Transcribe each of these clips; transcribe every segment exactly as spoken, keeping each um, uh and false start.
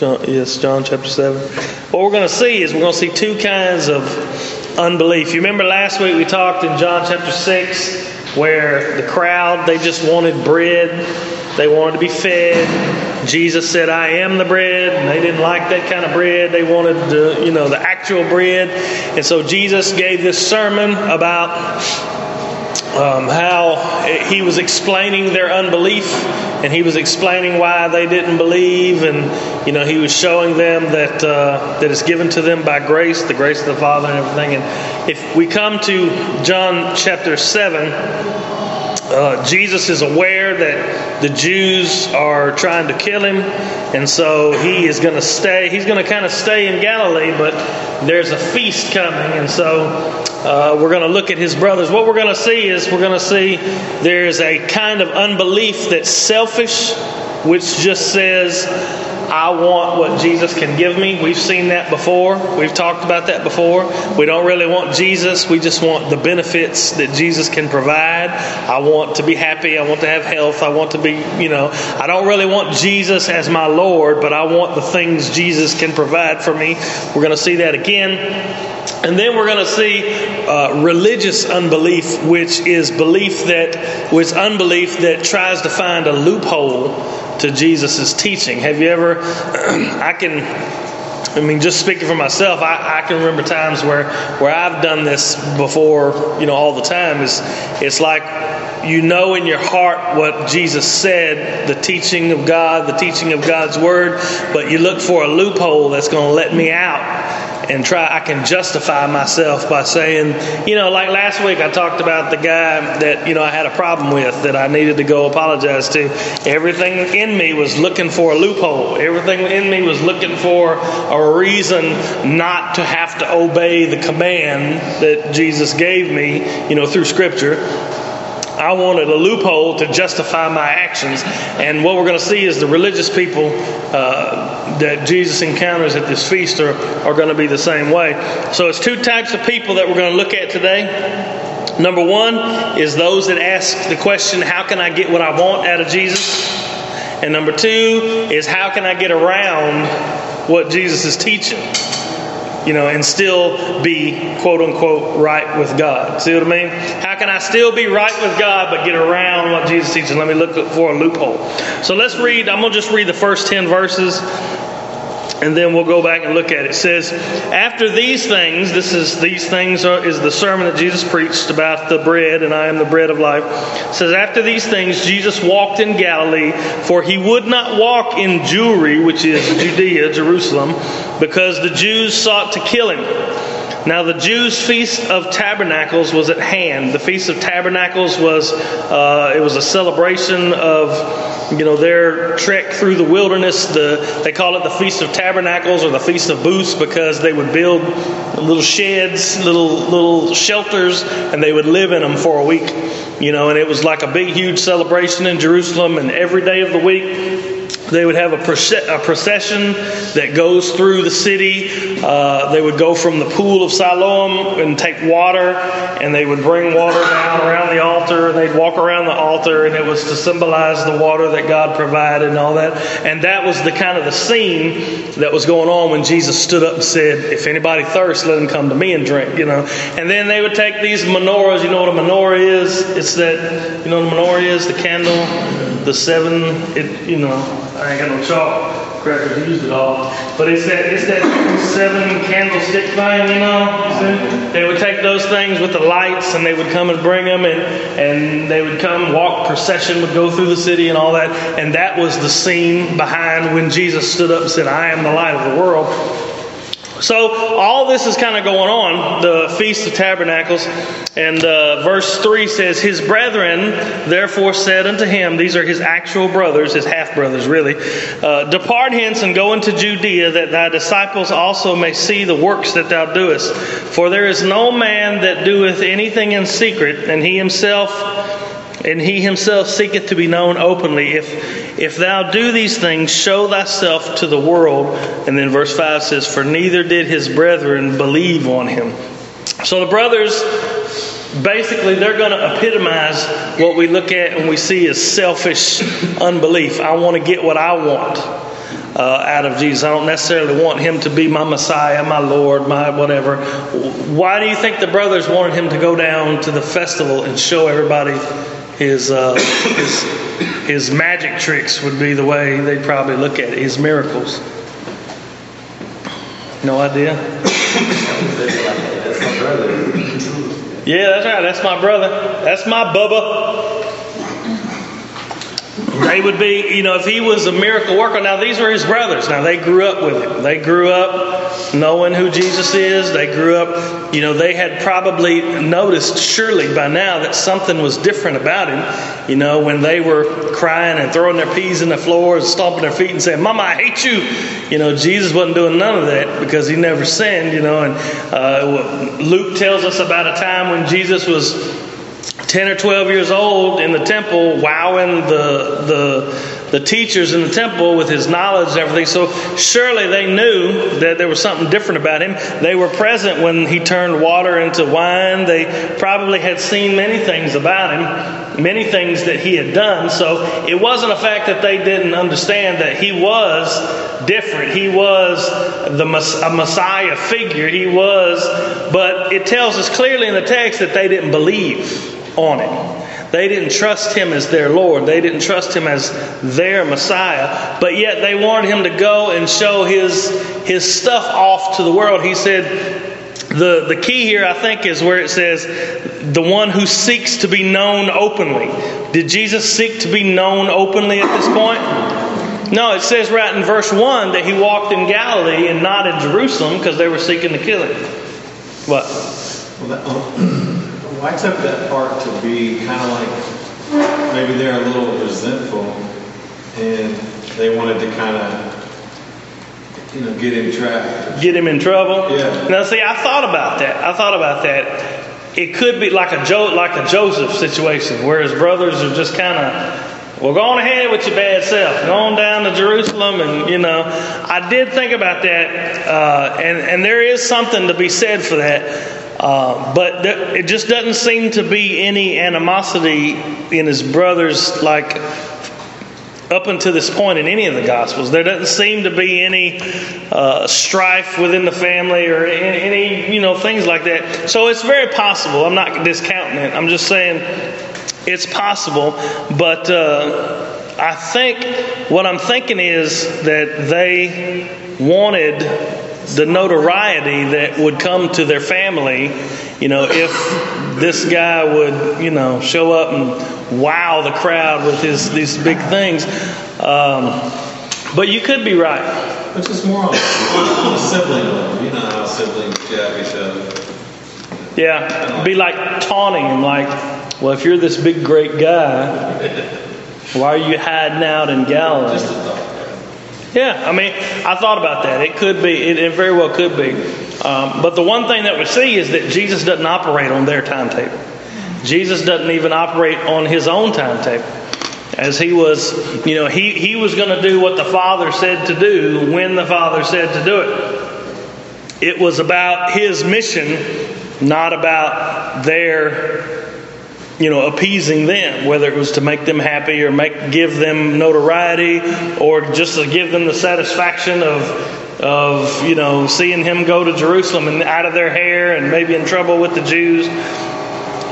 John, yes, John chapter seven. What we're going to see is we're going to see two kinds of unbelief. You remember last week we talked in John chapter six where the crowd, they just wanted bread. They wanted to be fed. Jesus said, I am the bread. And they didn't like that kind of bread. They wanted the, you know, the actual bread. And so Jesus gave this sermon about Um, how he was explaining their unbelief, and he was explaining why they didn't believe, and you know he was showing them that uh, that it's given to them by grace, the grace of the Father and everything. And if we come to John chapter seven, uh, Jesus is aware that the Jews are trying to kill him, and so he is going to stay. He's going to kind of stay in Galilee, but there's a feast coming, and so uh, we're going to look at his brothers. What we're going to see is we're going to see there's a kind of unbelief that's selfish, which just says, I want what Jesus can give me. We've seen that before. We've talked about that before. We don't really want Jesus. We just want the benefits that Jesus can provide. I want to be happy. I want to have health. I want to be, you know, I don't really want Jesus as my Lord, but I want the things Jesus can provide for me. We're going to see that again. And then we're going to see uh, religious unbelief, which is belief that, which unbelief that tries to find a loophole to Jesus' teaching. Have you ever, I can, I mean, just speaking for myself, I, I can remember times where, where I've done this before, you know, all the time. It's, it's like you know in your heart what Jesus said, the teaching of God, the teaching of God's Word, but you look for a loophole that's going to let me out. And try, I can justify myself by saying, you know, like last week I talked about the guy that, you know, I had a problem with that I needed to go apologize to. Everything in me was looking for a loophole. Everything in me was looking for a reason not to have to obey the command that Jesus gave me, you know, through Scripture. I wanted a loophole to justify my actions. And what we're going to see is the religious people uh, that Jesus encounters at this feast are, are going to be the same way. So it's two types of people that we're going to look at today. Number one is those that ask the question, how can I get what I want out of Jesus? And number two is how can I get around what Jesus is teaching? You know, and still be, quote unquote, right with God. See what I mean? How can I still be right with God but get around what Jesus teaches? Let me look for a loophole. So let's read. I'm going to just read the first ten verses, and then we'll go back and look at it. It says, after these things, this is these things are, is the sermon that Jesus preached about the bread, and I am the bread of life. It says, after these things, Jesus walked in Galilee, for he would not walk in Jewry, which is Judea, Jerusalem, because the Jews sought to kill him. Now the Jews' Feast of Tabernacles was at hand. The Feast of Tabernacles was uh, it was a celebration of, you know, their trek through the wilderness. The, they call it the Feast of Tabernacles or the Feast of Booths because they would build little sheds, little little shelters, and they would live in them for a week. You know, and it was like a big, huge celebration in Jerusalem, and every day of the week they would have a procession that goes through the city. Uh, they would go from the pool of Siloam and take water, and they would bring water down around the altar, and they'd walk around the altar, and it was to symbolize the water that God provided and all that. And that was the kind of the scene that was going on when Jesus stood up and said, if anybody thirsts, let him come to me and drink, you know. And then they would take these menorahs. You know what a menorah is? It's that, you know what a menorah is? The candle, the seven, it, you know. I ain't got no chalk crackers used at all. But it's that it's that seven candlestick thing, you know. They would take those things with the lights, and they would come and bring them, and, and they would come, walk, procession would go through the city and all that. And that was the scene behind when Jesus stood up and said, I am the light of the world. So all this is kind of going on, the Feast of Tabernacles. And uh, verse three says, his brethren therefore said unto him, these are his actual brothers, his half-brothers really, uh, depart hence and go into Judea, that thy disciples also may see the works that thou doest. For there is no man that doeth anything in secret, and he himself and he himself seeketh to be known openly. If if thou do these things, show thyself to the world. And then verse five says, for neither did his brethren believe on him. So the brothers, basically, they're going to epitomize what we look at and we see as selfish unbelief. I want to get what I want. uh, out of Jesus. I don't necessarily want him to be my Messiah, my Lord, my whatever. Why do you think the brothers wanted him to go down to the festival and show everybody his uh, his, his magic tricks, would be the way they probably look at it, his miracles? No idea. Yeah, that's right. That's my brother. That's my Bubba. They would be, you know, if he was a miracle worker. Now, these were his brothers. Now, they grew up with him. They grew up knowing who Jesus is. They grew up, you know, they had probably noticed, surely by now, that something was different about him. You know, when they were crying and throwing their peas in the floor and stomping their feet and saying, "Mama, I hate you." You know, Jesus wasn't doing none of that because he never sinned, you know. And uh, Luke tells us about a time when Jesus was ten or twelve years old in the temple, wowing the, the, the teachers in the temple with his knowledge and everything. So surely they knew that there was something different about him. They were present when he turned water into wine. They probably had seen many things about him. Many things that he had done. So it wasn't a fact that they didn't understand that he was different. He was the a Messiah figure. He was, but it tells us clearly in the text that they didn't believe on it. They didn't trust him as their Lord. They didn't trust him as their Messiah. But yet they wanted him to go and show his his stuff off to the world. He said, The the key here, I think, is where it says, the one who seeks to be known openly. Did Jesus seek to be known openly at this point? No, it says right in verse one that he walked in Galilee and not in Jerusalem because they were seeking to kill him. What? Well, that, well, I took that part to be kind of like maybe they're a little resentful and they wanted to kind of, you know, get him trapped. Get him in trouble? Yeah. Now, see, I thought about that. I thought about that. It could be like a jo- like a Joseph situation where his brothers are just kind of, well, go on ahead with your bad self. Go on down to Jerusalem. And, you know, I did think about that. Uh, and, and there is something to be said for that. Uh, but th- it just doesn't seem to be any animosity in his brothers, like, up until this point in any of the Gospels. There doesn't seem to be any uh, strife within the family or any, any, you know, things like that. So it's very possible. I'm not discounting it. I'm just saying it's possible. But uh, I think what I'm thinking is that they wanted the notoriety that would come to their family, you know, if this guy would, you know, show up and wow the crowd with his these big things. Um, but you could be right. It's just more on a sibling level. You know how siblings jab each other. Yeah, it'd be like taunting him, like, well, if you're this big great guy, why are you hiding out in Galilee? Just a thought. Yeah, I mean, I thought about that. It could be, it, it very well could be. Um, but the one thing that we see is that Jesus doesn't operate on their timetable. Jesus doesn't even operate on his own timetable. As he was, you know, he, he was going to do what the Father said to do when the Father said to do it. It was about his mission, not about their, you know, appeasing them, whether it was to make them happy or make give them notoriety or just to give them the satisfaction of, of you know, seeing him go to Jerusalem and out of their hair and maybe in trouble with the Jews.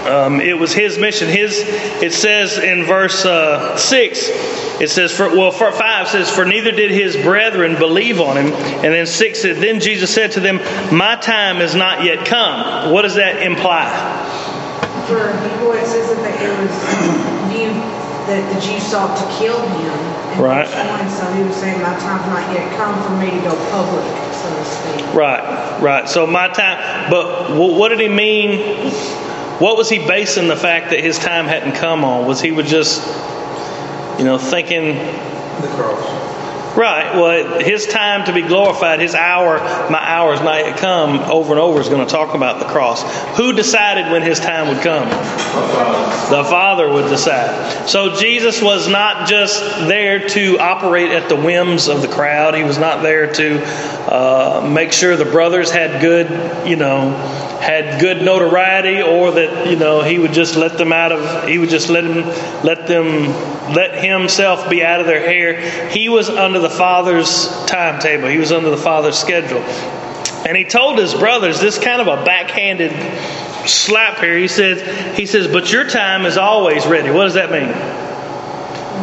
Um, it was his mission. His it says in verse uh, six, it says, for, well, for five says, "For neither did his brethren believe on him." And then six said, "Then Jesus said to them, My time is not yet come." What does that imply? For people, it says that it was you that the Jews sought to kill him. Right. So he was saying, "My time's not yet come for me to go public," so to speak. Right, right. So my time, but what did he mean? What was he basing the fact that his time hadn't come on? Was he was just, you know, thinking the cross? Right. Well, his time to be glorified, his hour, my hour is not yet come. Over and over is going to talk about the cross. Who decided when his time would come? The Father. The Father would decide. So Jesus was not just there to operate at the whims of the crowd. He was not there to uh, make sure the brothers had good, you know, had good notoriety, or that, you know, he would just let them out of, he would just let him, let them, let himself be out of their hair. He was under the the Father's timetable. He was under the Father's schedule. And he told his brothers this kind of a backhanded slap here. He says, he says, but your time is always ready. What does that mean?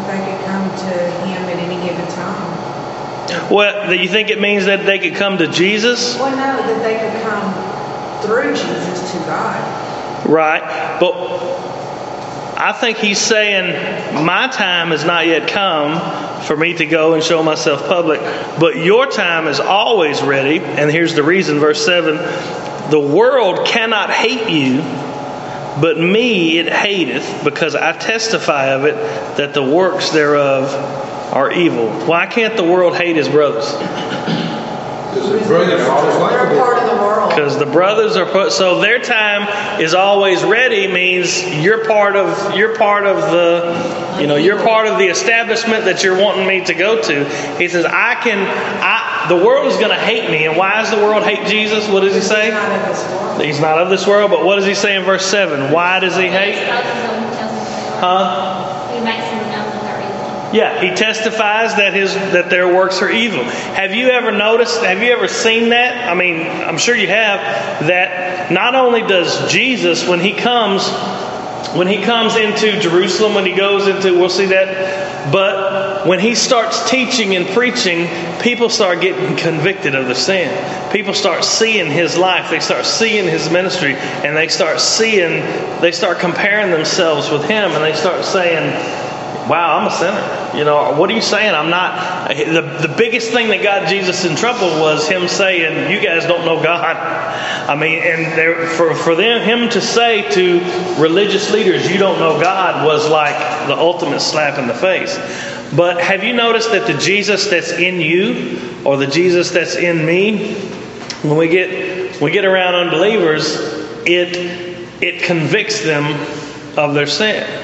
They could come to him at any given time. Well, do you think it means that they could come to Jesus? Well, no, that they could come through Jesus to God. Right. But I think he's saying, my time has not yet come for me to go and show myself public, but your time is always ready. And here's the reason, verse seven. The world cannot hate you, but me it hateth, because I testify of it that the works thereof are evil. Why can't the world hate his brothers? Because the brothers are part of the world. Because the brothers are put, so their time is always ready means you're part of you're part of the you know you're part of the establishment that you're wanting me to go to. He says I can I the world is going to hate me, and why does the world hate Jesus? What does he say? He's not of this world, but what does he say in verse seven? Why does he hate? Huh? He makes him know that they're evil. Yeah, he testifies that his that their works are evil. Have you ever noticed, have you ever seen that? I mean, I'm sure you have, that not only does Jesus, when he comes, when he comes into Jerusalem, when he goes into, we'll see that, but when he starts teaching and preaching, people start getting convicted of their sin. People start seeing his life. They start seeing his ministry, and they start seeing, they start comparing themselves with him, and they start saying, wow, I'm a sinner. You know, what are you saying? I'm not. The, the biggest thing that got Jesus in trouble was him saying, you guys don't know God. I mean, and there, for, for them, him to say to religious leaders, you don't know God, was like the ultimate slap in the face. But have you noticed that the Jesus that's in you, or the Jesus that's in me, when we get we get around unbelievers, it it convicts them of their sin.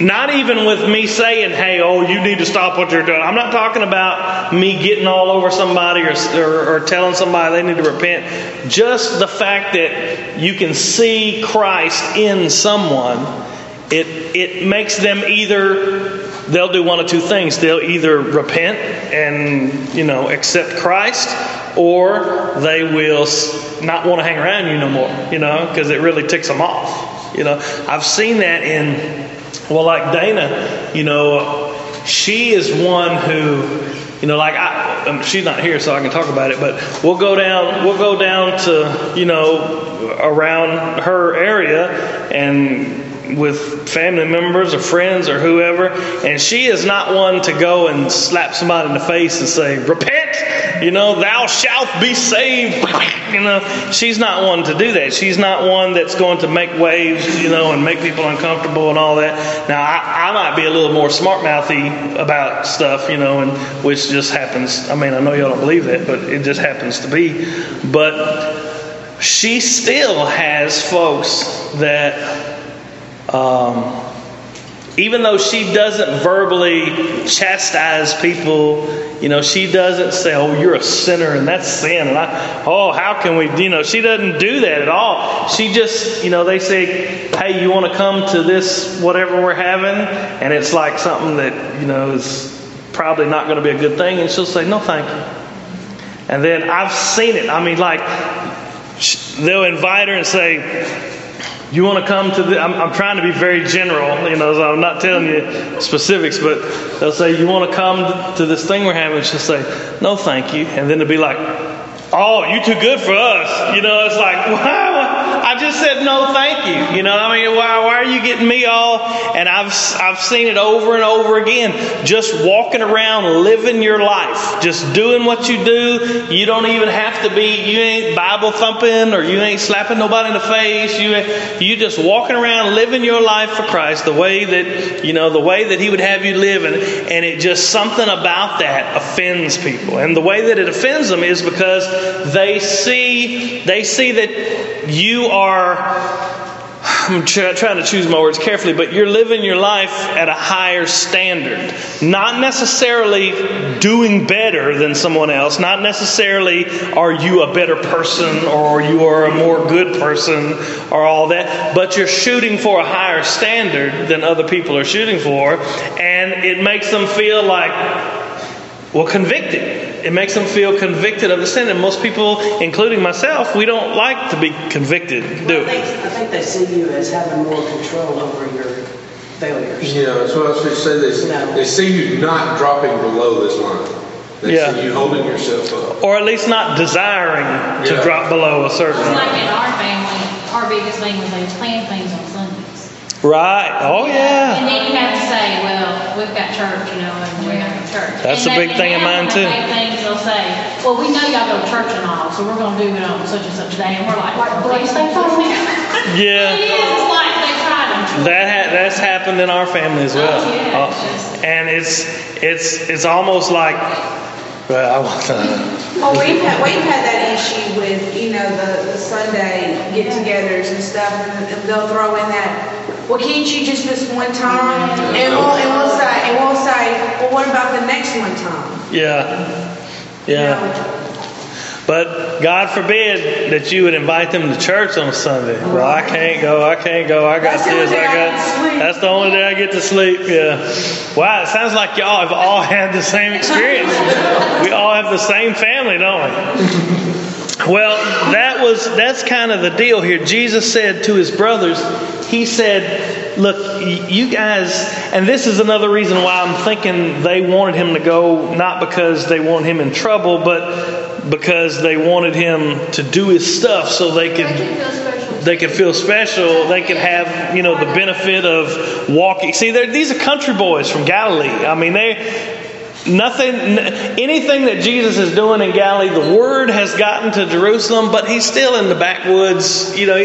Not even with me saying, hey, oh, you need to stop what you're doing. I'm not talking about me getting all over somebody or, or, or telling somebody they need to repent. Just the fact that you can see Christ in someone, it it makes them either, they'll do one of two things. They'll either repent and, you know, accept Christ, or they will not want to hang around you no more, you know, because it really ticks them off. You know, I've seen that in... Well, like Dana, you know, she is one who, you know, like I, I mean, she's not here, so I can talk about it. But we'll go down, we'll go down to, you know, around her area, and with family members or friends or whoever, and she is not one to go and slap somebody in the face and say, "Repent," you know, "Thou shalt be saved." You know, she's not one to do that. She's not one that's going to make waves, you know, and make people uncomfortable and all that. Now, I, I might be a little more smart-mouthy about stuff, you know, and which just happens. I mean, I know y'all don't believe that, but it just happens to be. But she still has folks that, um, even though she doesn't verbally chastise people, you know, she doesn't say, oh, you're a sinner and that's sin. And I, oh, how can we, you know, she doesn't do that at all. She just, you know, they say, hey, you want to come to this, whatever we're having? And it's like something that, you know, is probably not going to be a good thing. And she'll say, no, thank you. And then I've seen it. I mean, like, they'll invite her and say, you want to come to the, I'm, I'm trying to be very general, you know, so I'm not telling you specifics, but they'll say, you want to come to this thing we're having? She'll say, no, thank you. And then it'll be like, oh, you too good for us. You know, it's like, wow, I just said no, thank you. You know, I mean, why, why are you getting me all? And I've I've seen it over and over again. Just walking around, living your life, just doing what you do. You don't even have to be. You ain't Bible thumping, or you ain't slapping nobody in the face. You you just walking around, living your life for Christ, the way that you know, the way that He would have you live, and and it just something about that offends people. And the way that it offends them is because They see, they see that you are, I'm try, trying to choose my words carefully, but you're living your life at a higher standard. Not necessarily doing better than someone else. Not necessarily are you a better person or you are a more good person or all that. But you're shooting for a higher standard than other people are shooting for. And it makes them feel like, Well, convicted. It makes them feel convicted of the sin. And most people, including myself, we don't like to be convicted, do we? Well, I, think, I think they see you as having more control over your failures. Yeah, that's what I was going to say. They see, no. they see you not dropping below this line. They yeah. see you holding yourself up. Or at least not desiring to yeah. drop below a certain line. It's like in our family, our biggest thing was they planned things on Sundays. Right. Oh, yeah. yeah. And then you have to say, well, we've got church, you know, and we're not church. That's and a big thing in mine, too. Things they'll say, well, we know y'all go to church and all, so we're going to do it on such and such day. And we're like, what place they told me? Yeah. It is like they tried them. That ha- that's happened in our family as well. Oh, yeah. uh, and it's it's it's almost like, well, I want to. Well, we've had, we've had that issue with, you know, the, the Sunday get-togethers and stuff, and they'll throw in that, well, can't you just this one time? And we'll, and we'll say, and we'll say, well, what about the next one time? Yeah, yeah. No. But God forbid that you would invite them to church on Sunday. Oh. Well, I can't go. I can't go. I got this. I got. That's the only day I get to sleep. Yeah. Wow. It sounds like y'all have all had the same experience. We all have the same family, don't we? Well, that was that's kind of the deal here. Jesus said to his brothers, he said, look, you guys, and this is another reason why I'm thinking they wanted him to go, not because they want him in trouble, but because they wanted him to do his stuff so they could they could feel special. They could have, you know, the benefit of walking. See, these are country boys from Galilee. I mean, they Nothing, anything that Jesus is doing in Galilee, the word has gotten to Jerusalem, but he's still in the backwoods. You know,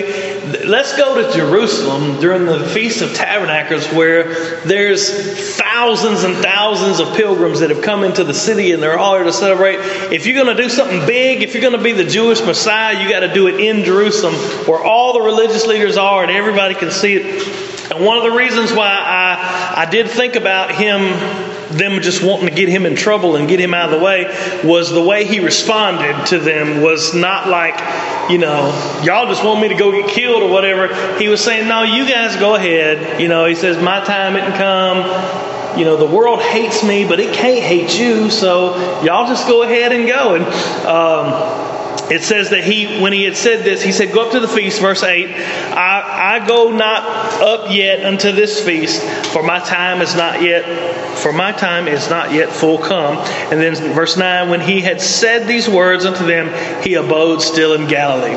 let's go to Jerusalem during the Feast of Tabernacles, where there's thousands and thousands of pilgrims that have come into the city, and they're all here to celebrate. If you're going to do something big, if you're going to be the Jewish Messiah, you got to do it in Jerusalem, where all the religious leaders are, and everybody can see it. And one of the reasons why I I did think about him. Them just wanting to get him in trouble and get him out of the way was the way he responded to them was not like, you know, y'all just want me to go get killed or whatever. He was saying, no, you guys go ahead. You know, he says, my time didn't come. You know, the world hates me, but it can't hate you. So y'all just go ahead and go. And um, it says that he, when he had said this, he said, go up to the feast, verse eight. I, I go not up yet unto this feast, for my time is not yet. For my time is not yet full come. And then verse nine, when he had said these words unto them, he abode still in Galilee.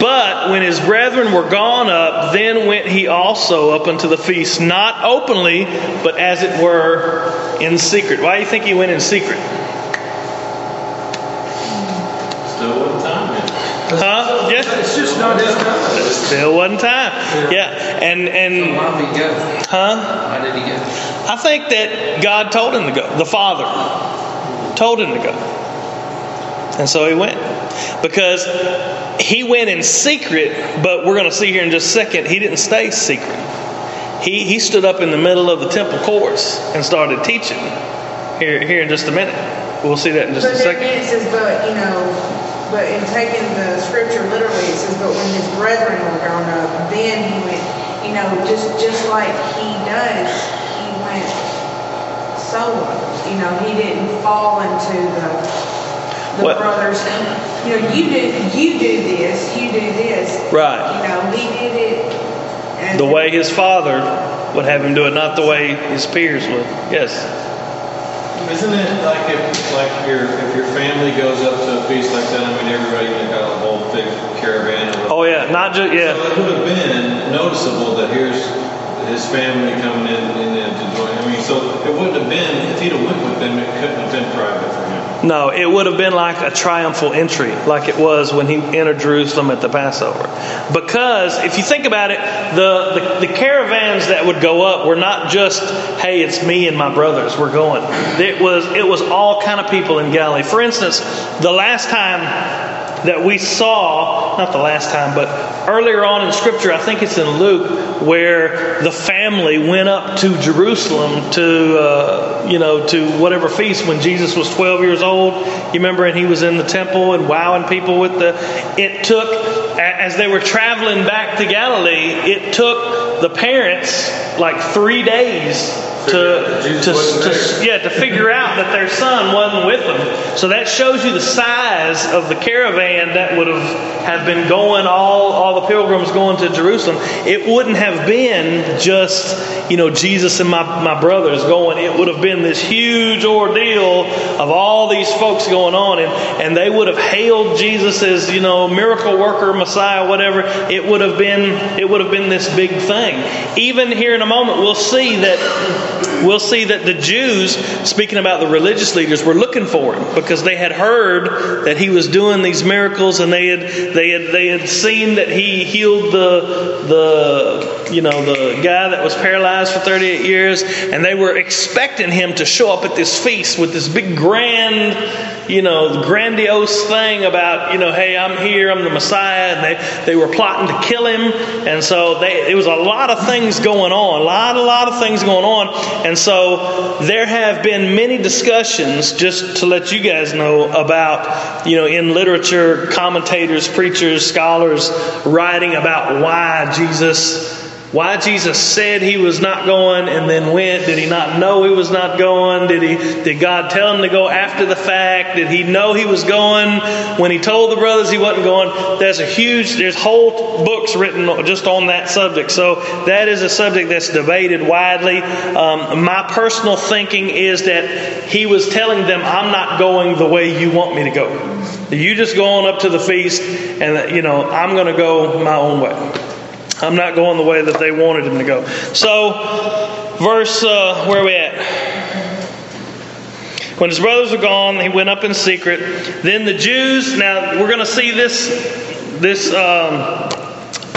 But when his brethren were gone up, then went he also up unto the feast, not openly, but as it were in secret. Why do you think he went in secret? Still wasn't time yet. Huh? Yeah. It's just not his time. Still wasn't time. Yeah. And and huh? Why did he go? I think that God told him to go. The Father told him to go. And so he went. Because he went in secret, but we're going to see here in just a second, he didn't stay secret. He he stood up in the middle of the temple courts and started teaching. Here here in just a minute. We'll see that in just but a second. It says, but, you know, but in taking the scripture literally, it says, but when his brethren were grown up, then he went, you know, just, just like he does. Solo, you know, he didn't fall into the the what? brothers. And, you know, you do you do this, you do this. Right. You know, he did it and the way his father would have him do it, not the way his peers would. Yes. Isn't it like if like your if your family goes up to a feast like that? I mean, everybody got a whole big caravan. Oh yeah, not just yeah. So it would have been noticeable that here's. His family coming in and then to join. I mean, so it wouldn't have been, if he'd have went with them, it couldn't have been private for him. No, it would have been like a triumphal entry, like it was when he entered Jerusalem at the Passover. Because, if you think about it, the, the, the caravans that would go up were not just, hey, it's me and my brothers, we're going. It was, it was all kind of people in Galilee. For instance, the last time that we saw, not the last time, but earlier on in Scripture, I think it's in Luke, where the family went up to Jerusalem to, uh, you know, to whatever feast when Jesus was twelve years old. You remember, and he was in the temple and wowing people with the. It took, as they were traveling back to Galilee, it took the parents like three days to, to, to yeah to figure out that their son wasn't with them. So that shows you the size of the caravan that would have, have been going, all, all the pilgrims going to Jerusalem. It wouldn't have been just, you know, Jesus and my, my brothers going. It would have been this huge ordeal of all these folks going on, and, and they would have hailed Jesus as, you know, miracle worker, Messiah, whatever. It would have been it would have been this big thing. Even here in a moment we'll see that we'll see that the Jews, speaking about the religious leaders, were looking for him because they had heard that he was doing these miracles, and they had they had they had seen that he healed the the you know the guy that was paralyzed for thirty-eight years, and they were expecting him to show up at this feast with this big grand, you know, grandiose thing about, you know, hey, I'm here, I'm the Messiah, and they, they were plotting to kill him. And so they, it was a lot of things going on, a lot, a lot of things going on. And so there have been many discussions, just to let you guys know, about, you know, in literature, commentators, preachers, scholars writing about why Jesus... Why Jesus said he was not going and then went. Did he not know he was not going? Did he? Did God tell him to go after the fact? Did he know he was going when he told the brothers he wasn't going? There's a huge, there's whole books written just on that subject. So that is a subject that's debated widely. Um, my personal thinking is that he was telling them, I'm not going the way you want me to go. You just go on up to the feast, and, you know, I'm going to go my own way. I'm not going the way that they wanted him to go. So, verse, uh, where are we at? When his brothers were gone, he went up in secret. Then the Jews, now we're going to see this, this, um,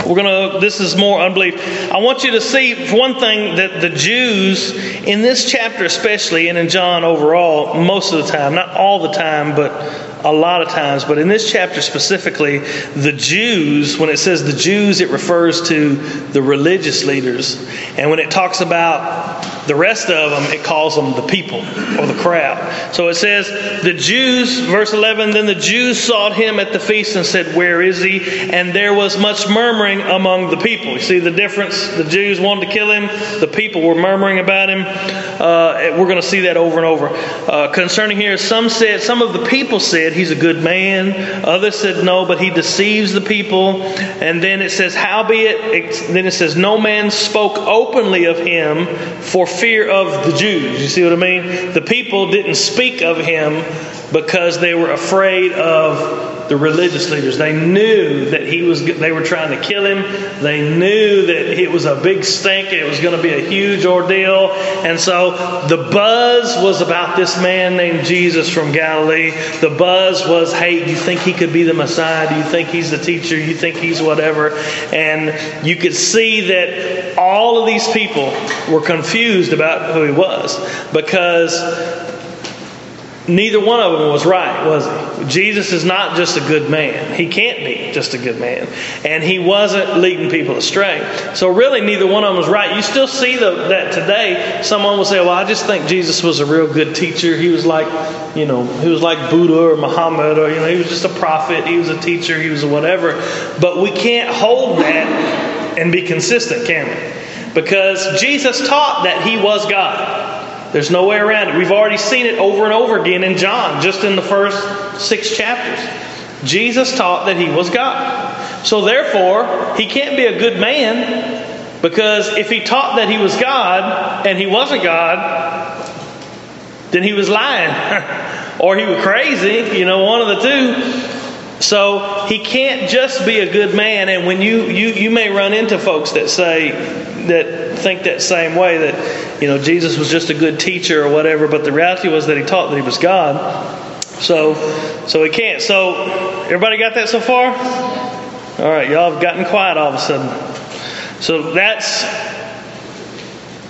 we're going to, this is more unbelief. I want you to see, for one thing, that the Jews, in this chapter especially, and in John overall, most of the time, not all the time, but a lot of times, but in this chapter specifically, the Jews, when it says the Jews, it refers to the religious leaders. And when it talks about the rest of them, it calls them the people or the crowd. So it says, the Jews, verse eleven, then the Jews sought him at the feast and said, where is he? And there was much murmuring among the people. You see the difference? The Jews wanted to kill him. The people were murmuring about him. Uh, we're going to see that over and over. Uh, concerning here, some said, some of the people said, he's a good man. Others said no, but he deceives the people. And then it says, howbeit, then it says, no man spoke openly of him for fear of the Jews. You see what I mean? The people didn't speak of him because they were afraid of the religious leaders. They knew that he was, they were trying to kill him. They knew that it was a big stink and it was going to be a huge ordeal. And so the buzz was about this man named Jesus from Galilee. The buzz was, hey, do you think he could be the Messiah? Do you think he's the teacher? Do you think he's whatever? And you could see that all of these people were confused about who he was, because neither one of them was right, was he? Jesus is not just a good man. He can't be just a good man. And he wasn't leading people astray. So really, neither one of them was right. You still see the, that today. Someone will say, well, I just think Jesus was a real good teacher. He was like, you know, he was like Buddha or Muhammad, or, you know, he was just a prophet. He was a teacher. He was a whatever. But we can't hold that and be consistent, can we? Because Jesus taught that he was God. There's no way around it. We've already seen it over and over again in John, just in the first six chapters. Jesus taught that he was God. So therefore, he can't be a good man, because if he taught that he was God and he wasn't God, then he was lying. Or he was crazy, you know, one of the two. So he can't just be a good man. And when you, you, you may run into folks that say, that think that same way, that, you know, Jesus was just a good teacher or whatever, but the reality was that he taught that he was God. So so he can't. So everybody got that so far? All right, y'all have gotten quiet all of a sudden. So that's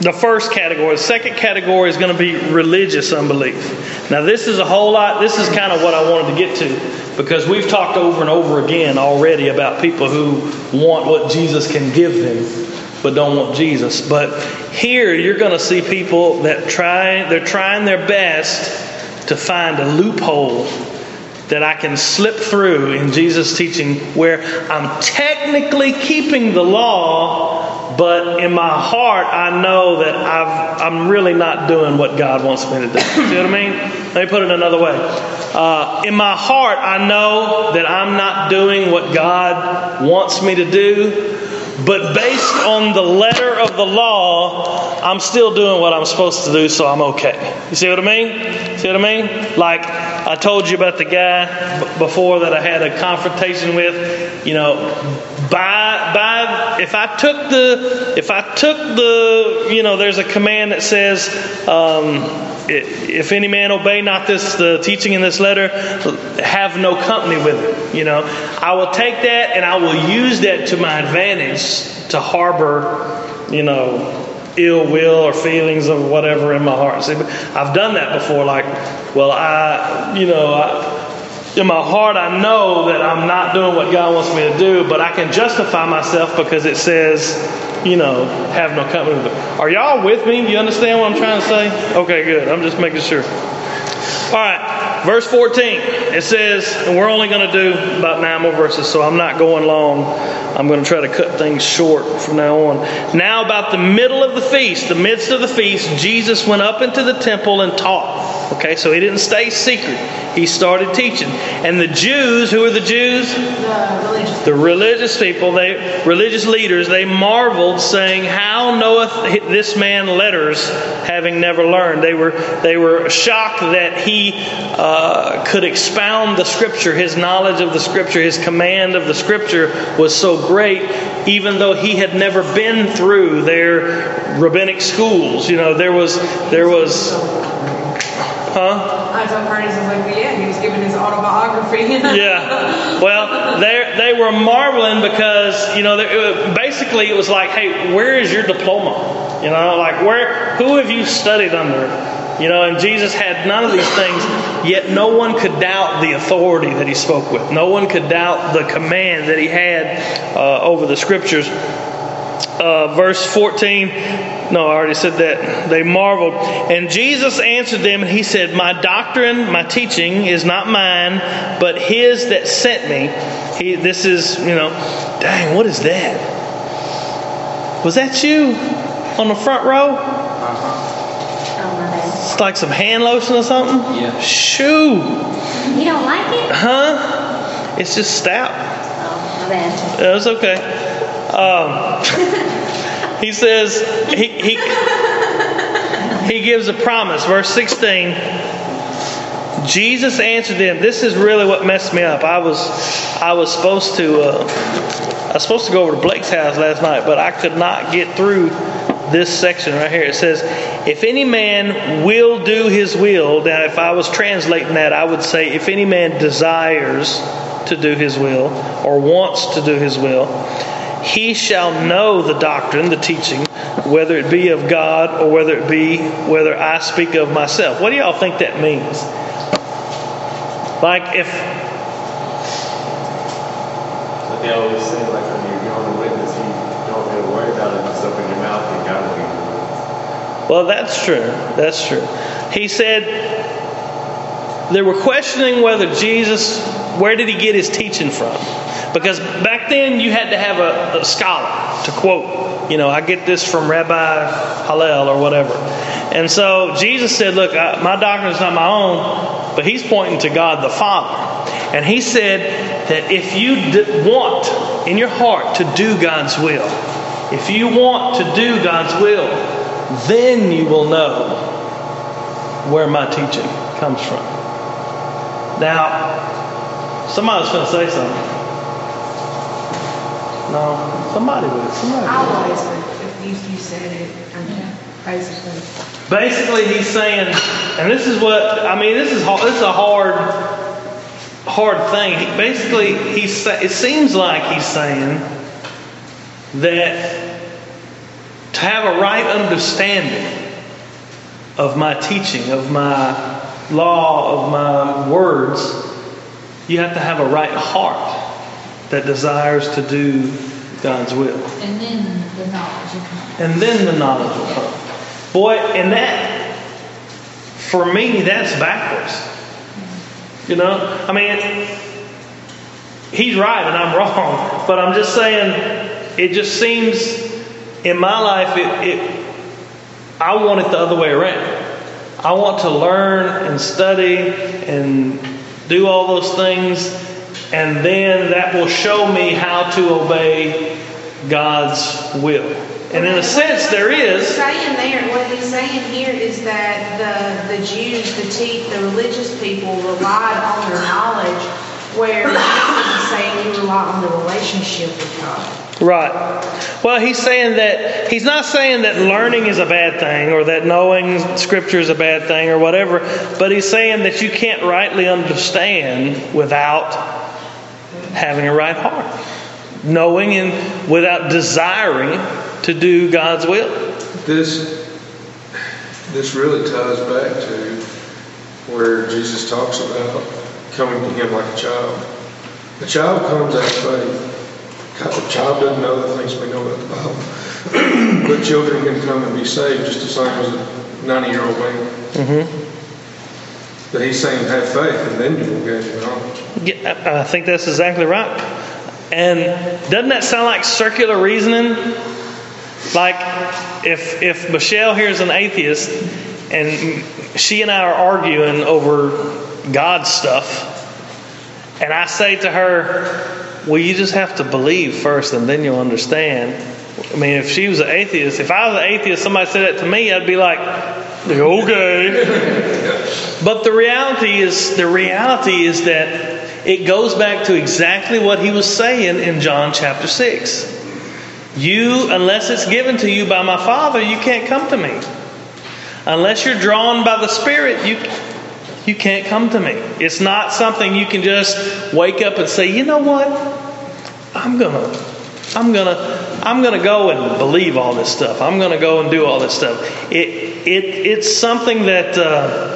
the first category. The second category is going to be religious unbelief. Now this is a whole lot, this is kind of what I wanted to get to, because we've talked over and over again already about people who want what Jesus can give them, but don't want Jesus. But here you're going to see people that try, they're trying their best to find a loophole that I can slip through in Jesus' teaching, where I'm technically keeping the law, but in my heart, I know that I've, I'm really not doing what God wants me to do. See what I mean? Let me put it another way. Uh, in my heart, I know that I'm not doing what God wants me to do, but based on the letter of the law, I'm still doing what I'm supposed to do, so I'm okay. You see what I mean? See what I mean? Like I told you about the guy b- before that I had a confrontation with. You know, by by, if I took the, if I took the, you know, there's a command that says, um, if any man obey not this, the teaching in this letter, have no company with him. You know, I will take that and I will use that to my advantage to harbor, you know, ill will or feelings of whatever in my heart. See, I've done that before. Like, well, I, you know, I, in my heart, I know that I'm not doing what God wants me to do, but I can justify myself because it says, you know, have no company with them. Are y'all with me? You understand what I'm trying to say? Okay, good. I'm just making sure. All right, verse fourteen. It says, and we're only going to do about nine more verses, so I'm not going long. I'm going to try to cut things short from now on. Now about the middle of the feast, the midst of the feast, Jesus went up into the temple and taught. Okay, so he didn't stay secret. He started teaching. And the Jews, who are the Jews? The religious, the religious people, they religious leaders, they marveled, saying, how knoweth this man letters, having never learned? They were they were shocked that he uh, could expound the Scripture. His knowledge of the Scripture, his command of the Scripture was so great, even though he had never been through their rabbinic schools. You know, there was there was huh? I told Curtis, I was like, well, yeah, he was giving his autobiography. Yeah. Well, they they were marveling because, you know, they, basically it was like, hey, where is your diploma? You know, like, where, who have you studied under? You know, and Jesus had none of these things, yet no one could doubt the authority that he spoke with. No one could doubt the command that he had uh, over the Scriptures. Uh, verse fourteen, no, I already said that. They marveled. And Jesus answered them, and he said, my doctrine, my teaching is not mine, but his that sent me. He, this is, you know, dang, what is that? Was that you on the front row? Uh-huh. It's like some hand lotion or something? Yeah. Shoo. You don't like it? Huh? It's just stout. Oh, my bad. It was okay. Um, he says he, he he gives a promise. Verse sixteen. Jesus answered them. This is really what messed me up. I was I was supposed to uh, I was supposed to go over to Blake's house last night, but I could not get through this section right here. It says, "If any man will do his will." Now, if I was translating that, I would say, "If any man desires to do his will or wants to do his will, he shall know the doctrine, the teaching, whether it be of God or whether it be whether I speak of myself." What do y'all think that means? Like if... But they always say, like, when you're on the witness, you don't have to worry about it. It's up in your mouth and God will hear you. Well, that's true. That's true. He said, they were questioning whether Jesus, where did he get his teaching from? Because back then you had to have a, a scholar to quote. You know, I get this from Rabbi Hillel or whatever. And so Jesus said, look, I, my doctrine is not my own, but he's pointing to God the Father. And he said that if you d- want in your heart to do God's will, if you want to do God's will, then you will know where my teaching comes from. Now, somebody's going to say something. No, somebody would. Somebody would. I was, if you said it, I mean, basically. Basically, he's saying, and this is what I mean. This is this is a hard, hard thing. He, basically, he's. It seems like he's saying that to have a right understanding of my teaching, of my law, of my words, you have to have a right heart that desires to do God's will. And then the knowledge will come. And then the knowledge will come. Boy, and that, for me, that's backwards. You know? I mean, he's right and I'm wrong. But I'm just saying, it just seems in my life, it, it I want it the other way around. I want to learn and study and do all those things, and then that will show me how to obey God's will. And in a sense, there is. What he's saying there, what he's saying here is that the, the Jews, the te- the religious people relied on their knowledge, where Jesus is saying you rely on the relationship with God. Right. Well, he's saying that, he's not saying that learning is a bad thing or that knowing Scripture is a bad thing or whatever, but he's saying that you can't rightly understand without having a right heart. Knowing and without desiring to do God's will. This this really ties back to where Jesus talks about coming to Him like a child. The child comes out of faith. God, the child doesn't know the things we know about the Bible. But children can come and be saved just the same as a ninety-year-old man. Mm-hmm. But He's saying have faith and then you will gain knowledge. Yeah, I think that's exactly right. And doesn't that sound like circular reasoning? Like, if if Michelle here is an atheist and she and I are arguing over God stuff, and I say to her, well, you just have to believe first and then you'll understand. I mean, if she was an atheist, if I was an atheist, somebody said that to me, I'd be like, okay. But the reality is, the reality is that it goes back to exactly what he was saying in John chapter six. You, unless it's given to you by my Father, you can't come to me. Unless you're drawn by the Spirit, you you can't come to me. It's not something you can just wake up and say, you know what? I'm gonna, I'm gonna, I'm gonna go and believe all this stuff. I'm gonna go and do all this stuff. It it it's something that. Uh,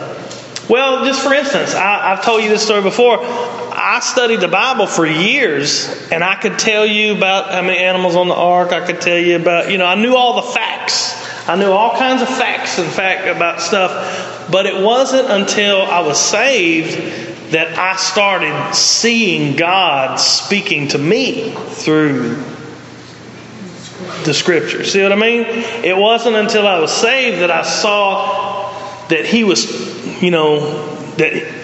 well, just for instance, I, I've told you this story before. I studied the Bible for years, and I could tell you about how many animals on the ark. I could tell you about, you know, I knew all the facts. I knew all kinds of facts, in fact, about stuff. But it wasn't until I was saved that I started seeing God speaking to me through the Scripture. See what I mean? It wasn't until I was saved that I saw that He was, you know, that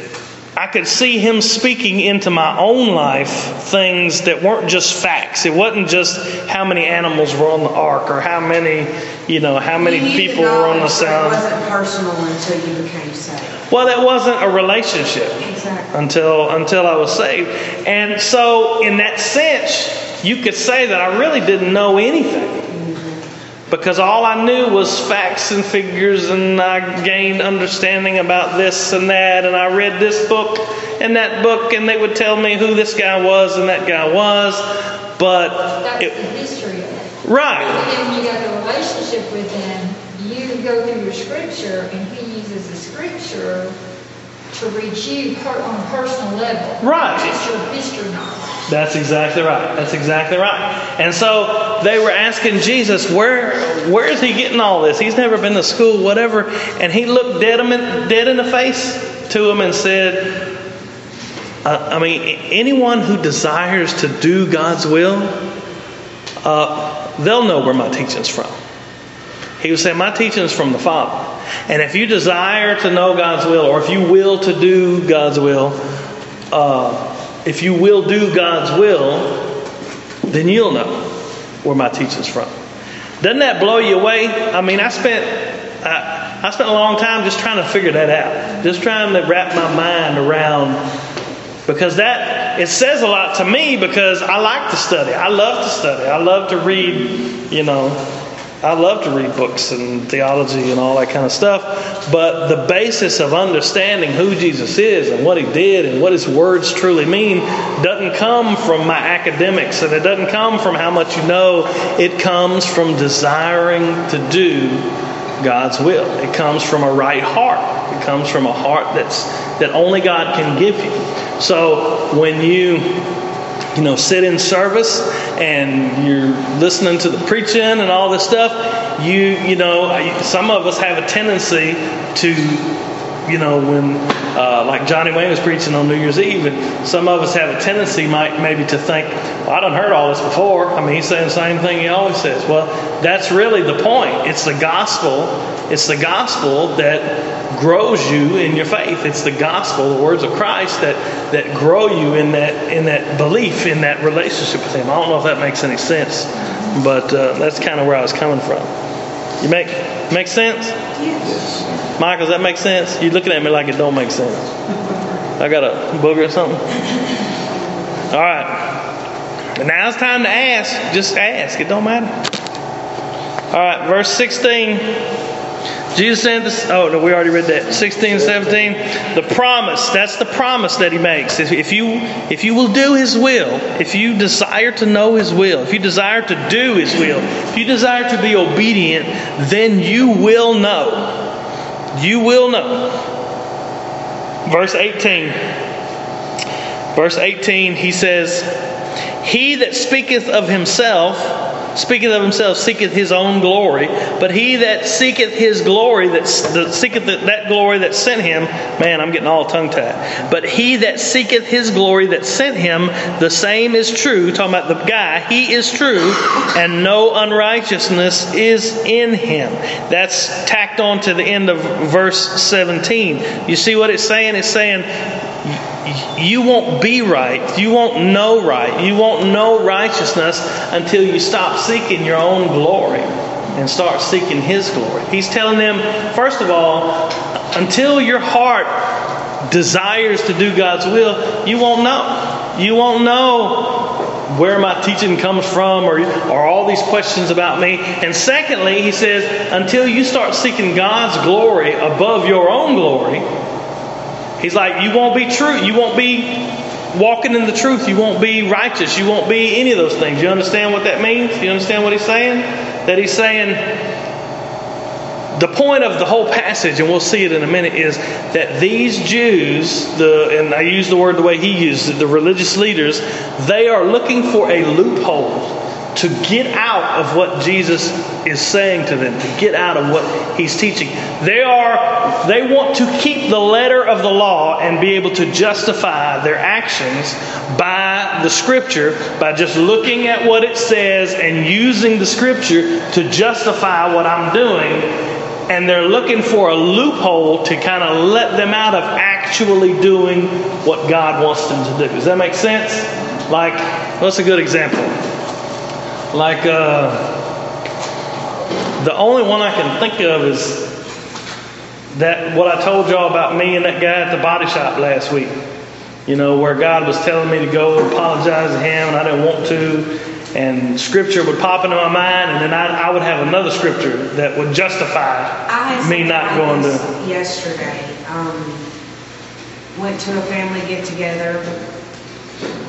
I could see Him speaking into my own life things that weren't just facts. It wasn't just how many animals were on the ark or how many, you know, how many people were on the sound. It wasn't personal until you became saved. Well, that wasn't a relationship exactly. until until I was saved. And so in that sense, you could say that I really didn't know anything. Because all I knew was facts and figures, and I gained understanding about this and that, and I read this book and that book, and they would tell me who this guy was and that guy was. But that's it, the history of it. Right. And when you got the relationship with Him, you go through your Scripture, and He uses the Scripture to reach you on a personal level. Right. That's your history knowledge. That's exactly right. That's exactly right. And so they were asking Jesus, where where is He getting all this? He's never been to school, whatever. And He looked dead in the face to him and said, uh, I mean, anyone who desires to do God's will, uh, they'll know where my teaching's from. He was saying, my teaching's from the Father. And if you desire to know God's will, or if you will to do God's will, uh, If you will do God's will, then you'll know where my teaching's from. Doesn't that blow you away? I mean, I spent I, I spent a long time just trying to figure that out. Just trying to wrap my mind around. Because that, it says a lot to me because I like to study. I love to study. I love to read, you know, I love to read books and theology and all that kind of stuff. But the basis of understanding who Jesus is and what He did and what His words truly mean doesn't come from my academics. And it doesn't come from how much you know. It comes from desiring to do God's will. It comes from a right heart. It comes from a heart that's that only God can give you. So when you... you know, sit in service and you're listening to the preaching and all this stuff, you you know, some of us have a tendency to you know, when uh, like Johnny Wayne was preaching on New Year's Eve, and some of us have a tendency might maybe to think, well, I done heard all this before. I mean, he's saying the same thing he always says. Well, that's really the point. It's the gospel. It's the gospel that grows you in your faith. It's the gospel, the words of Christ, that that grow you in that in that belief, in that relationship with Him. I don't know if that makes any sense, but uh, that's kind of where I was coming from. You make make sense? Yes. Michael, does that make sense? You're looking at me like it don't make sense. I got a booger or something? All right. And now it's time to ask. Just ask. It don't matter. All right. Verse sixteen. Jesus said this. Oh, no, we already read that. sixteen, seventeen. The promise. That's the promise that He makes. If, if you if you will do His will, if you desire to know His will, if you desire to do His will, if you desire to be obedient, then you will know. You will know. Verse eighteen. Verse eighteen, He says, He that speaketh of himself speaketh of himself, seeketh his own glory. But he that seeketh his glory, that seeketh that glory that sent him, man, I'm getting all tongue-tied. But he that seeketh his glory that sent him, the same is true. Talking about the guy, he is true, and no unrighteousness is in him. That's tacked on to the end of verse seventeen. You see what it's saying? It's saying, you won't be right. You won't know right. You won't know righteousness until you stop seeking your own glory and start seeking His glory. He's telling them, first of all, until your heart desires to do God's will, you won't know. You won't know where my teaching comes from or, or all these questions about me. And secondly, He says, until you start seeking God's glory above your own glory, He's like, you won't be true. You won't be walking in the truth. You won't be righteous. You won't be any of those things. You understand what that means? You understand what He's saying? That He's saying, the point of the whole passage, and we'll see it in a minute, is that these Jews, the and I use the word the way he used it, the religious leaders, they are looking for a loophole to get out of what Jesus is saying to them, to get out of what He's teaching. They are, they want to keep the letter of the law and be able to justify their actions by the Scripture, by just looking at what it says and using the Scripture to justify what I'm doing. And they're looking for a loophole to kind of let them out of actually doing what God wants them to do. Does that make sense? Like, what's a good example? Like, uh, the only one I can think of is that what I told y'all about me and that guy at the body shop last week. You know, where God was telling me to go apologize to him, and I didn't want to. And Scripture would pop into my mind, and then I, I would have another Scripture that would justify me not going to. Yesterday, um, went to a family get-together.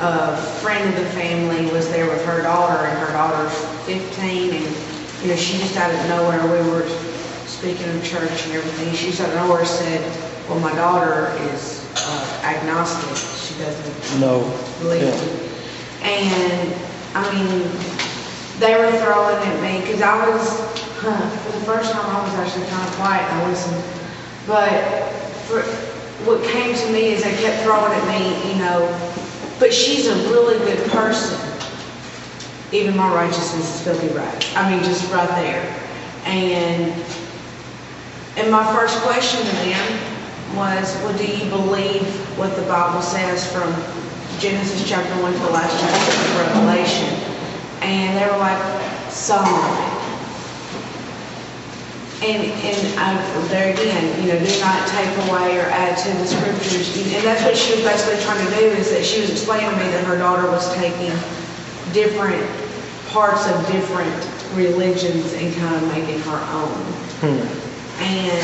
A friend of the family was there with her daughter, and her daughter's fifteen, and you know she just out of nowhere, we were speaking in church and everything, she just out of nowhere said, well, my daughter is uh, agnostic, she doesn't no. believe yeah. And I mean, they were throwing at me because I was huh, for the first time I was actually kind of quiet and I listened, but for, what came to me is they kept throwing at me, you know, but she's a really good person. Even my righteousness is filthy right. I mean, just right there. And and my first question to them was, well, do you believe what the Bible says from Genesis chapter one to the last chapter of Revelation? And they were like, some of it. And, and I, there again, you know, do not take away or add to the Scriptures. And that's what she was basically trying to do, is that she was explaining to me that her daughter was taking different parts of different religions and kind of making her own. Hmm. And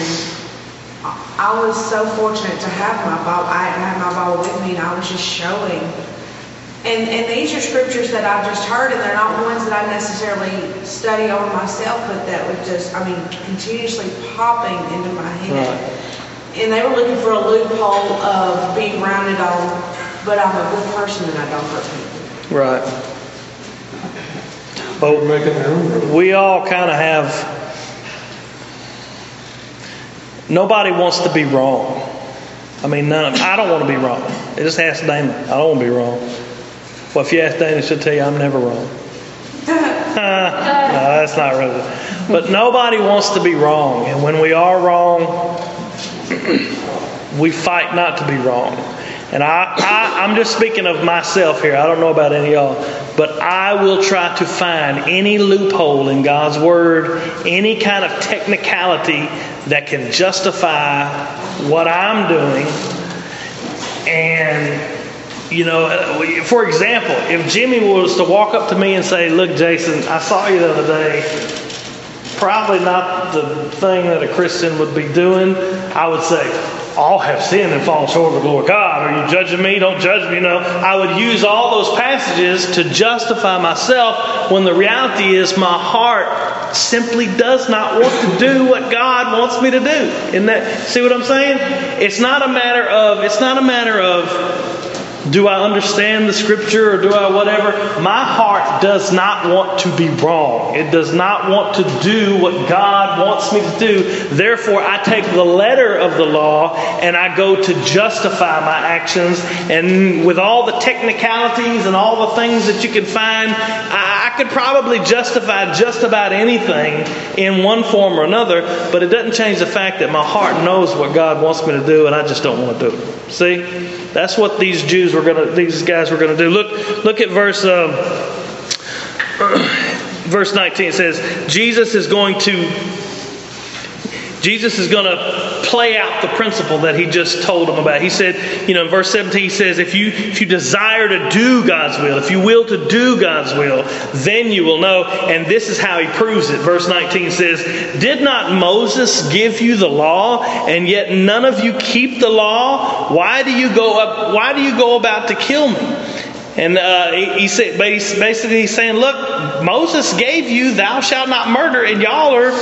I was so fortunate to have my Bible. I had my Bible with me, and I was just showing. And, and these are Scriptures that I've just heard, and they're not ones that I necessarily study on myself, but that would just, I mean, continuously popping into my head. Right. And they were looking for a loophole of being rounded on, but I'm a good person and I don't hurt people. Right. But we all kind of have, nobody wants to be wrong. I mean, none of, I don't want to be wrong. Just ask Dana. I don't want to be wrong. Well, if you ask Dana, she'll tell you I'm never wrong. No, that's not really. But nobody wants to be wrong. And when we are wrong, we fight not to be wrong. And I, I, I'm just speaking of myself here. I don't know about any of y'all. But I will try to find any loophole in God's Word, any kind of technicality that can justify what I'm doing. And, you know, for example, if Jimmy was to walk up to me and say, "Look, Jason, I saw you the other day," probably not the thing that a Christian would be doing, I would say, "All have sinned and fallen short of the glory of God. Are you judging me? Don't judge me." No, I would use all those passages to justify myself when the reality is my heart simply does not want to do what God wants me to do. And that, see what I'm saying? It's not a matter of, it's not a matter of, do I understand the Scripture or do I whatever? My heart does not want to be wrong. It does not want to do what God wants me to do. Therefore, I take the letter of the law and I go to justify my actions. And with all the technicalities and all the things that you can find, I, I could probably justify just about anything in one form or another. But it doesn't change the fact that my heart knows what God wants me to do and I just don't want to do it. See? That's what these Jews were going to, these guys were going to do. Look, look at verse, um, verse nineteen. It says, Jesus is going to, Jesus is going to play out the principle that he just told them about. He said, you know, in verse seventeen, he says, if you, if you desire to do God's will, if you will to do God's will, then you will know. And this is how he proves it. Verse nineteen says, "Did not Moses give you the law, and yet none of you keep the law? Why do you go up? Why do you go about to kill me?" And uh, he, he said, basically, he's saying, "Look, Moses gave you, thou shalt not murder, and y'all are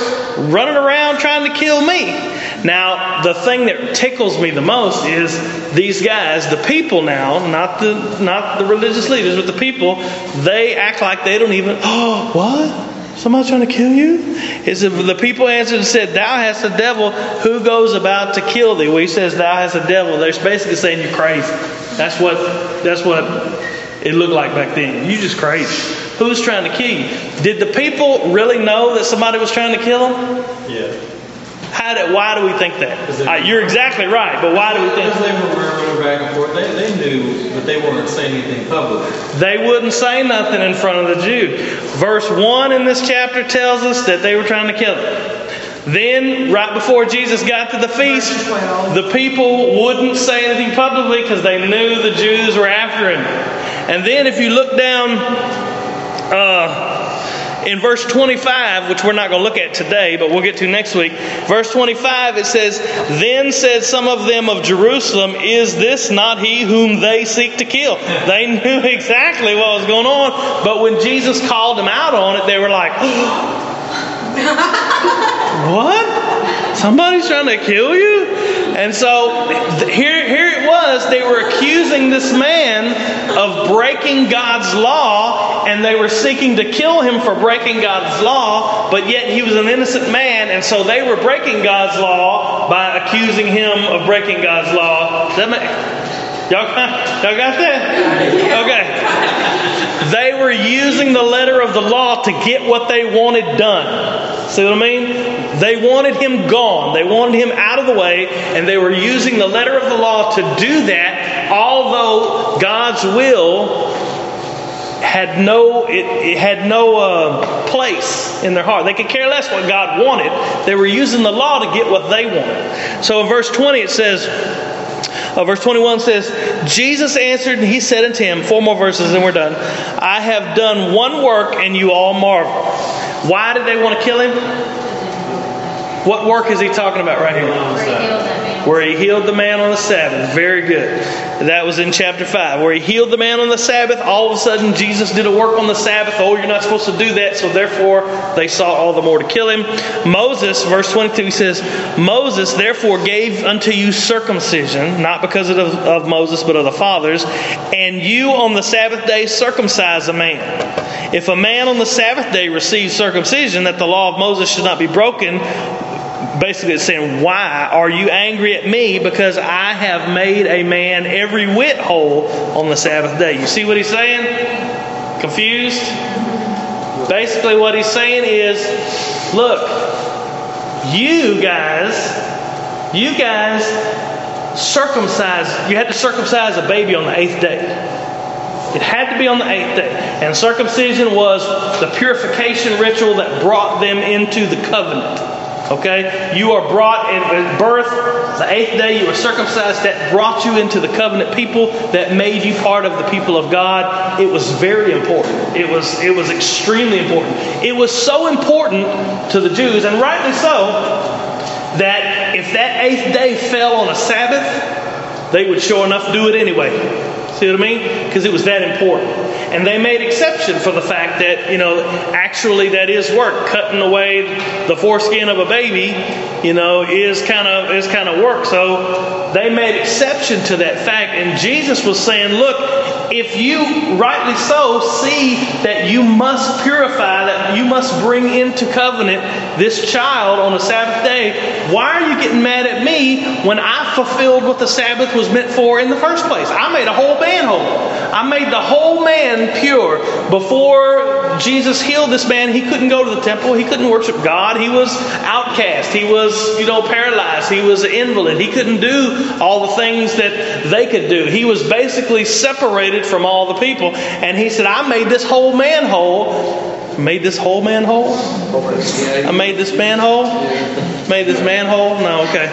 running around trying to kill me." Now, the thing that tickles me the most is these guys, the people now, not the not the religious leaders, but the people, they act like they don't even, "Oh, what? Somebody trying to kill you?" It said, the people answered and said, "Thou hast a devil, who goes about to kill thee?" Well, he says, "Thou hast a devil." They're basically saying, "You're crazy." That's what, that's what it looked like back then. "You just crazy. Who's trying to kill you?" Did the people really know that somebody was trying to kill them? Yeah. How did, why do we think that? Uh, you're exactly right, but why do we think that? Because they were running back and forth. They, they knew, but they wouldn't say anything publicly. They wouldn't say nothing in front of the Jew. Verse one in this chapter tells us that they were trying to kill him. Then, right before Jesus got to the feast, the people wouldn't say anything publicly because they knew the Jews were after him. And then if you look down uh, in verse twenty-five, which we're not going to look at today, but we'll get to next week. Verse twenty-five, it says, "Then said some of them of Jerusalem, Is this not he whom they seek to kill?" They knew exactly what was going on. But when Jesus called them out on it, they were like, "What? Somebody's trying to kill you?" And so here, here it was. They were accusing this man of breaking God's law, and they were seeking to kill him for breaking God's law, but yet he was an innocent man, and so they were breaking God's law by accusing him of breaking God's law. Does that make, y'all, y'all got that? Okay. They were using the letter of the law to get what they wanted done. See what I mean? They wanted him gone. They wanted him out of the way, and they were using the letter of the law to do that, although God's will had no it, it had no uh, place in their heart. They could care less what God wanted. They were using the law to get what they wanted. So in verse twenty it says, Uh, verse twenty-one says, "Jesus answered and he said unto him," four more verses and we're done, "I have done one work and you all marvel." Why did they want to kill him? What work is he talking about right here? Where he healed the man on the Sabbath. Very good. That was in chapter five. Where he healed the man on the Sabbath. All of a sudden Jesus did a work on the Sabbath. Oh, you're not supposed to do that. So therefore they sought all the more to kill him. Moses, verse twenty-two, he says, "Moses therefore gave unto you circumcision, not because of, of Moses but of the fathers. And you on the Sabbath day circumcise a man. If a man on the Sabbath day receives circumcision, that the law of Moses should not be broken, basically it's saying, why are you angry at me? Because I have made a man every whit whole on the Sabbath day. You see what he's saying? Confused? Basically what he's saying is, look, you guys, you guys circumcised, you had to circumcise a baby on the eighth day. It had to be on the eighth day. And circumcision was the purification ritual that brought them into the covenant. Okay? You are brought in at birth, the eighth day you were circumcised. That brought you into the covenant people. That made you part of the people of God. It was very important. It was, it was extremely important. It was so important to the Jews, and rightly so, that if that eighth day fell on a Sabbath, they would sure enough do it anyway. See what I mean? Because it was that important. And they made exception for the fact that, you know, actually that is work. Cutting away the foreskin of a baby, you know, is kind of is kind of work. So they made exception to that fact. And Jesus was saying, look, if you rightly so see that you must purify, that you must bring into covenant this child on a Sabbath day, why are you getting mad at me when I fulfilled what the Sabbath was meant for in the first place? I made a whole man whole. I made the whole man pure. Before Jesus healed this man, he couldn't go to the temple. He couldn't worship God. He was outcast. He was, you know, paralyzed. He was an invalid. He couldn't do all the things that they could do. He was basically separated from all the people. And he said, I made this whole man whole. Made this whole man whole? I made this man whole? Made this man whole? No, okay.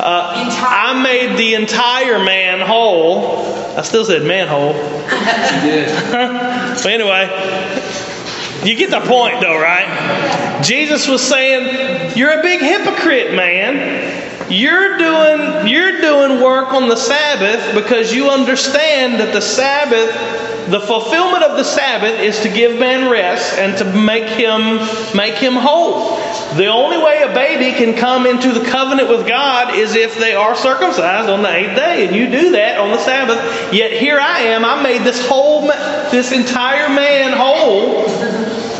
Uh, I made the entire man whole. I still said man whole. But anyway, you get the point though, right? Jesus was saying, you're a big hypocrite, man. You're doing, you're doing work on the Sabbath because you understand that the Sabbath... the fulfillment of the Sabbath is to give man rest and to make him make him whole. The only way a baby can come into the covenant with God is if they are circumcised on the eighth day, and you do that on the Sabbath. Yet here I am, I made this whole, this entire man whole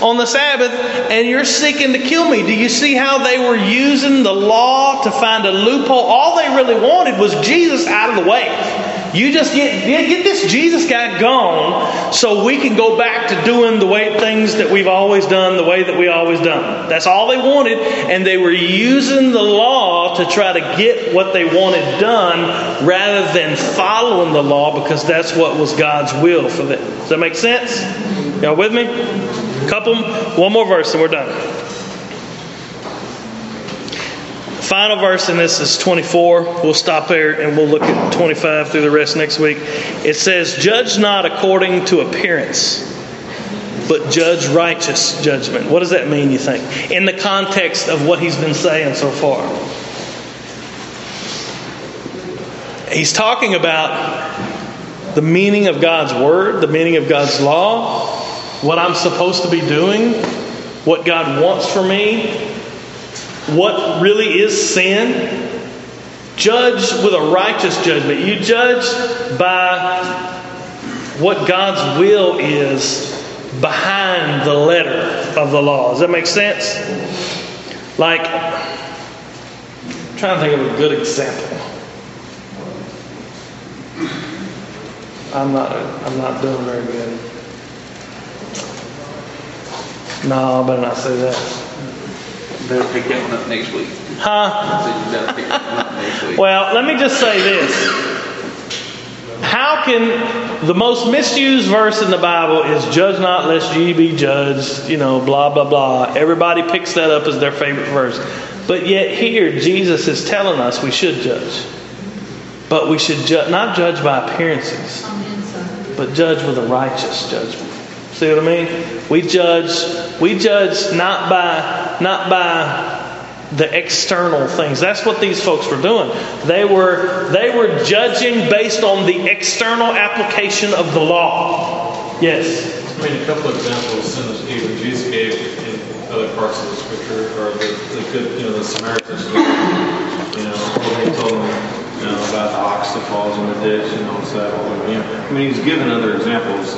on the Sabbath, and you're seeking to kill me. Do you see how they were using the law to find a loophole? All they really wanted was Jesus out of the way. You just get, get this Jesus guy gone so we can go back to doing the way things that we've always done, the way that we always done. That's all they wanted, and they were using the law to try to get what they wanted done rather than following the law, because that's what was God's will for them. Does that make sense? Y'all with me? Couple, one more verse and we're done. Final verse in this is twenty-four. We'll stop there and we'll look at twenty-five through the rest next week. It says, judge not according to appearance, but judge righteous judgment. What does that mean, you think? In the context of what he's been saying so far. He's talking about the meaning of God's word, the meaning of God's law, what I'm supposed to be doing, what God wants for me. What really is sin? Judge with a righteous judgment. You judge by what God's will is behind the letter of the law. Does that make sense? Like, I'm trying to think of a good example. I'm not. I'm not doing very good. No, I better not say that. Better pick that one up next week. Huh? Well, let me just say this. How can the most misused verse in the Bible is judge not lest ye be judged, you know, blah, blah, blah. Everybody picks that up as their favorite verse. But yet here, Jesus is telling us we should judge. But we should ju- not judge by appearances, but judge with a righteous judgment. See what I mean? We judge, we judge not by not by the external things. That's what these folks were doing. They were they were judging based on the external application of the law. Yes. I mean, a couple of examples that Jesus gave in other parts of the scripture, or the, the good, you know, the Samaritans. You know, they told them. You know, about the ox that falls in the ditch and all that. I mean, he's given other examples.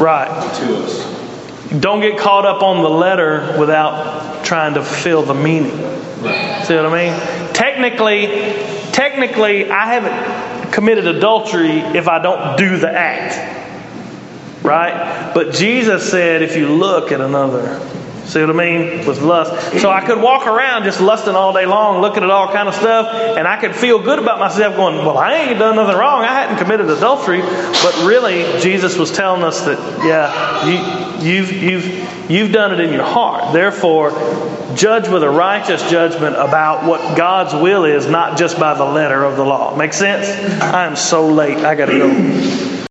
Right. To us. Don't get caught up on the letter without trying to feel the meaning. See what I mean? Technically, technically, I haven't committed adultery if I don't do the act. Right? But Jesus said, if you look at another... See what I mean? With lust. So I could walk around just lusting all day long, looking at all kind of stuff, and I could feel good about myself going, well, I ain't done nothing wrong. I hadn't committed adultery. But really, Jesus was telling us that, yeah, you, you've, you've, you've done it in your heart. Therefore, judge with a righteous judgment about what God's will is, not just by the letter of the law. Make sense? I am so late. I got to go.